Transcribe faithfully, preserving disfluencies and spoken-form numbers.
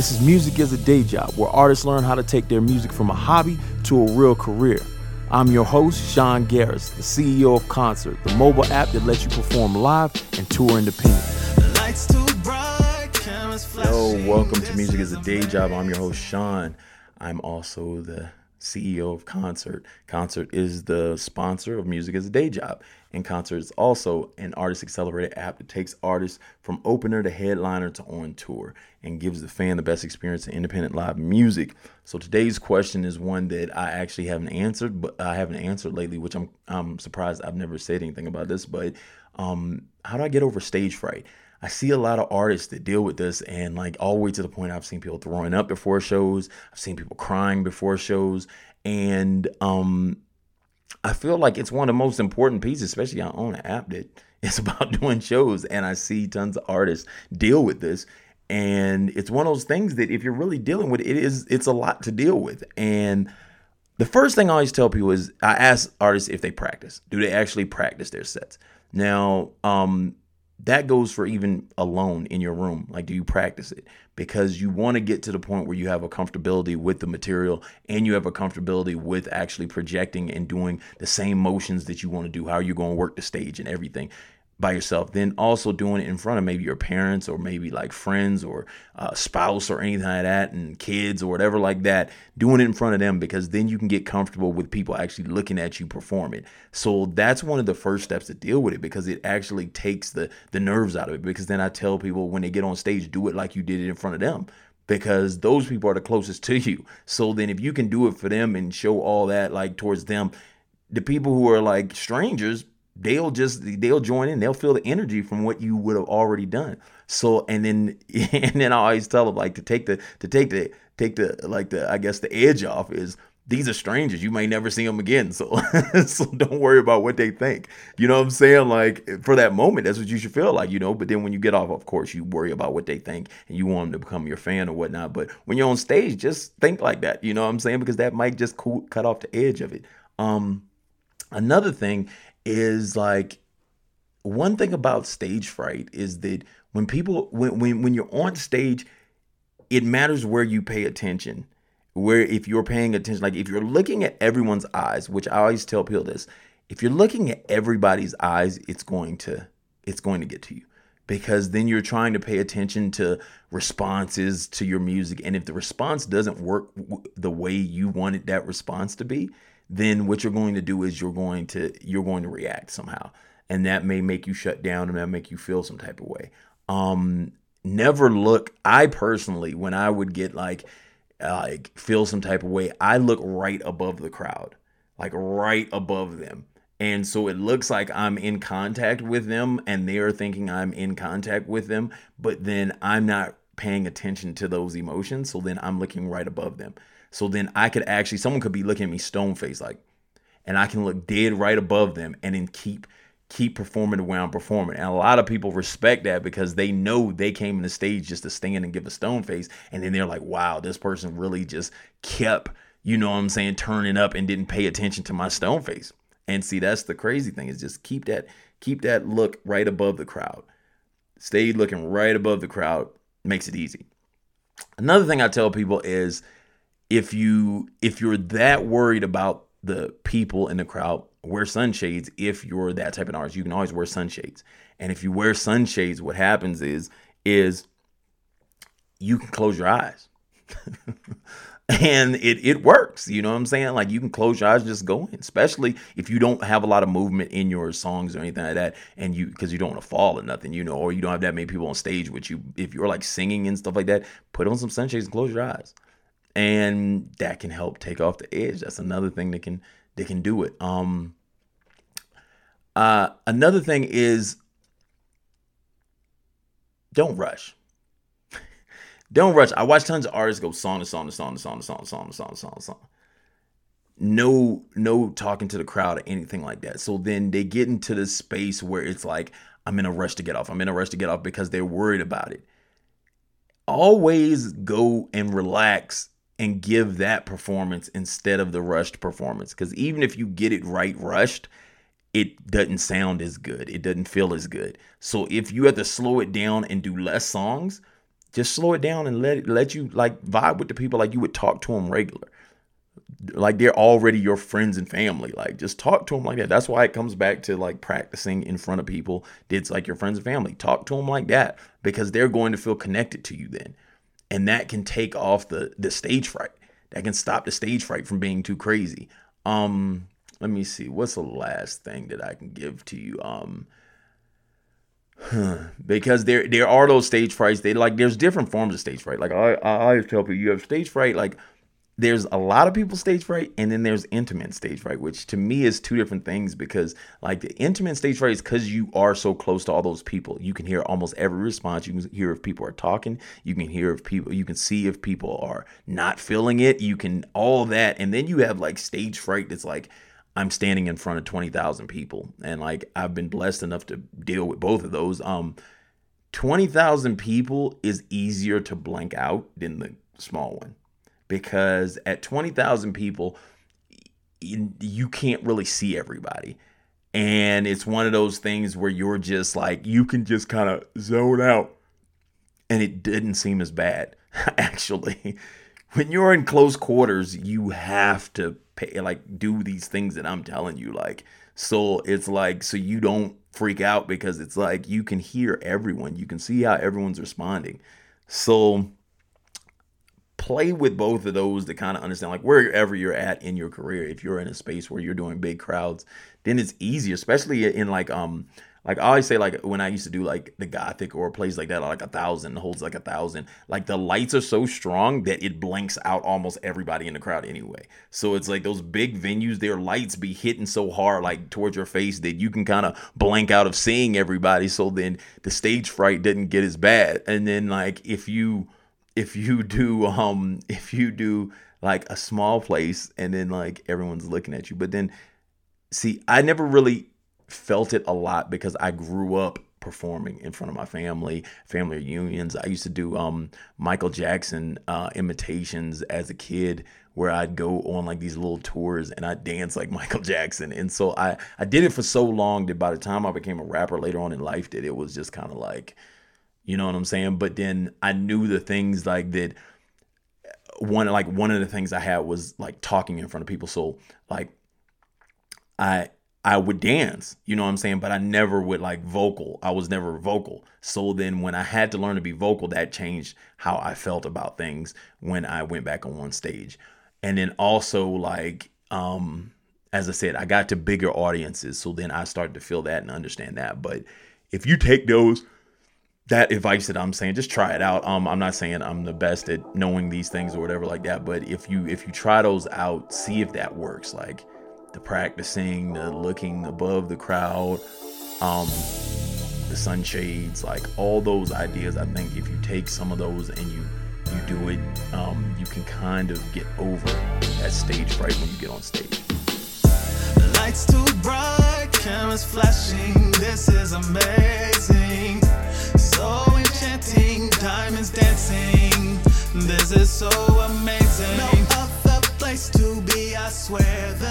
This is Music as a Day Job, where artists learn how to take their music from a hobby to a real career. I'm your host, Sean Garris, the C E O of Qoncert, the mobile app that lets you perform live and tour independent. Yo, welcome to Music as a Day Job. I'm your host, Sean. I'm also the C E O of Qoncert. Qoncert is the sponsor of Music as a Day Job. And Qoncert is also an artist accelerator app that takes artists from opener to headliner to on tour and gives the fan the best experience in independent live music. So today's question is one that I actually haven't answered, but I haven't answered lately, which I'm I'm surprised I've never said anything about this. But um, how do I get over stage fright? I see a lot of artists that deal with this, and like all the way to the point I've seen people throwing up before shows. I've seen people crying before shows. And um, I feel like it's one of the most important pieces, especially I own an app that is about doing shows. And I see tons of artists deal with this. And it's one of those things that if you're really dealing with it, it is, it's a lot to deal with. And the first thing I always tell people is I ask artists if they practice. Do they actually practice their sets? Now, um, that goes for even alone in your room. Like, do you practice it? Because you want to get to the point where you have a comfortability with the material and you have a comfortability with actually projecting and doing the same motions that you want to do. How are you going to work the stage and everything by yourself? Then also doing it in front of maybe your parents or maybe like friends or a spouse or anything like that, and kids or whatever like that, doing it in front of them, because then you can get comfortable with people actually looking at you perform it. So that's one of the first steps to deal with it, because it actually takes the the nerves out of it. Because then I tell people when they get on stage, do it like you did it in front of them, because those people are the closest to you. So then if you can do it for them and show all that like towards them, the people who are like strangers, They'll just, they'll join in. They'll feel the energy from what you would have already done. So, and then, and then I always tell them like to take the, to take the, take the, like the, I guess the edge off is these are strangers. You may never see them again. So, so don't worry about what they think. You know what I'm saying? Like for that moment, that's what you should feel like, you know, but then when you get off, of course you worry about what they think and you want them to become your fan or whatnot. But when you're on stage, just think like that, you know what I'm saying? Because that might just cool, cut off the edge of it. Um, another thing is like one thing about stage fright is that when people when, when when you're on stage, it matters where you pay attention. Where if you're paying attention, like if you're looking at everyone's eyes, which I always tell people this, if you're looking at everybody's eyes, it's going to it's going to get to you. Because then you're trying to pay attention to responses to your music. And if the response doesn't work the way you wanted that response to be, then what you're going to do is you're going to you're going to react somehow. And that may make you shut down and that make you feel some type of way. Um, never look. I personally, when I would get like uh, like feel some type of way, I look right above the crowd, like right above them. And so it looks like I'm in contact with them and they're thinking I'm in contact with them. But then I'm not paying attention to those emotions. So then I'm looking right above them. So then I could actually, someone could be looking at me stone faced like, and I can look dead right above them and then keep, keep performing the way I'm performing. And a lot of people respect that because they know they came in the stage just to stand and give a stone face. And then they're like, wow, this person really just kept, you know what I'm saying, turning up and didn't pay attention to my stone face. And see, that's the crazy thing is just keep that, keep that look right above the crowd. Stay looking right above the crowd, makes it easy. Another thing I tell people is, If you if you're that worried about the people in the crowd, wear sunshades. If you're that type of artist, you can always wear sunshades. And if you wear sunshades, what happens is is you can close your eyes, and it it works. You know what I'm saying? Like you can close your eyes and just go in, especially if you don't have a lot of movement in your songs or anything like that, and you because you don't want to fall or nothing, you know, or you don't have that many people on stage with you. If you're like singing and stuff like that, put on some sunshades and close your eyes. And that can help take off the edge. That's another thing that can that can do it. Um, uh, another thing is don't rush. don't rush. I watch tons of artists go song to song to song to song to song to song to song to song to song. No, no talking to the crowd or anything like that. So then they get into this space where it's like, I'm in a rush to get off. I'm in a rush to get off because they're worried about it. Always go and relax and give that performance instead of the rushed performance. Because even if you get it right rushed, it doesn't sound as good. It doesn't feel as good. So if you have to slow it down and do less songs, Just slow it down and let it, let you like vibe with the people like you would talk to them regular. Like they're already your friends and family. Like just talk to them like that. That's why it comes back to like practicing in front of people. It's like your friends and family. Talk to them like that because they're going to feel connected to you then. And that can take off the, the stage fright. That can stop the stage fright from being too crazy. Um, let me see. What's the last thing that I can give to you? Um, because there there are those stage frights. They like there's different forms of stage fright. Like I, I always tell people, you have stage fright. Like there's a lot of people stage fright, and then there's intimate stage fright, which to me is two different things. Because like the intimate stage fright is because you are so close to all those people, you can hear almost every response. You can hear if people are talking. You can hear if people. You can see if people are not feeling it. You can all that, and then you have like stage fright that's like, I'm standing in front of twenty thousand people, and like I've been blessed enough to deal with both of those. Um, twenty thousand people is easier to blank out than the small one, because at twenty thousand people, you can't really see everybody. And it's one of those things where you're just like, you can just kind of zone out, and it didn't seem as bad. Actually, when you're in close quarters, you have to like do these things that I'm telling you, like, so it's like, so you don't freak out, because it's like, you can hear everyone, you can see how everyone's responding. So play with both of those to kind of understand, like, wherever you're at in your career, if you're in a space where you're doing big crowds, then it's easier, especially in like, um, like I always say, like when I used to do like the Gothic or a place like that, like a thousand holds like a thousand, like the lights are so strong that it blanks out almost everybody in the crowd anyway. So it's like those big venues, their lights be hitting so hard, like towards your face, that you can kind of blank out of seeing everybody. So then the stage fright doesn't get as bad. And then like, if you, if you do, um, if you do like a small place and then like everyone's looking at you, but then see, I never really felt it a lot because I grew up performing in front of my family, family reunions. I used to do um, Michael Jackson uh, imitations as a kid, where I'd go on like these little tours and I'd dance like Michael Jackson. And so I, I did it for so long that by the time I became a rapper later on in life, that it was just kind of like, you know what I'm saying? But then I knew the things like that. One, like one of the things I had was like talking in front of people. So like I, I would dance, you know what I'm saying? But I never would like vocal. I was never vocal. So then when I had to learn to be vocal, that changed how I felt about things when I went back on one stage. And then also like, um, as I said, I got to bigger audiences. So then I started to feel that and understand that. But if you take those, that advice that I'm saying, just try it out. Um, I'm not saying I'm the best at knowing these things or whatever like that. But if you, if you try those out, see if that works. Like, the practicing, the looking above the crowd, um, the sunshades, like all those ideas. I think if you take some of those and you you do it, um, you can kind of get over that stage fright when you get on stage. Lights too bright, cameras flashing, this is amazing. So enchanting, diamonds dancing, this is so amazing. No other place to be, I swear.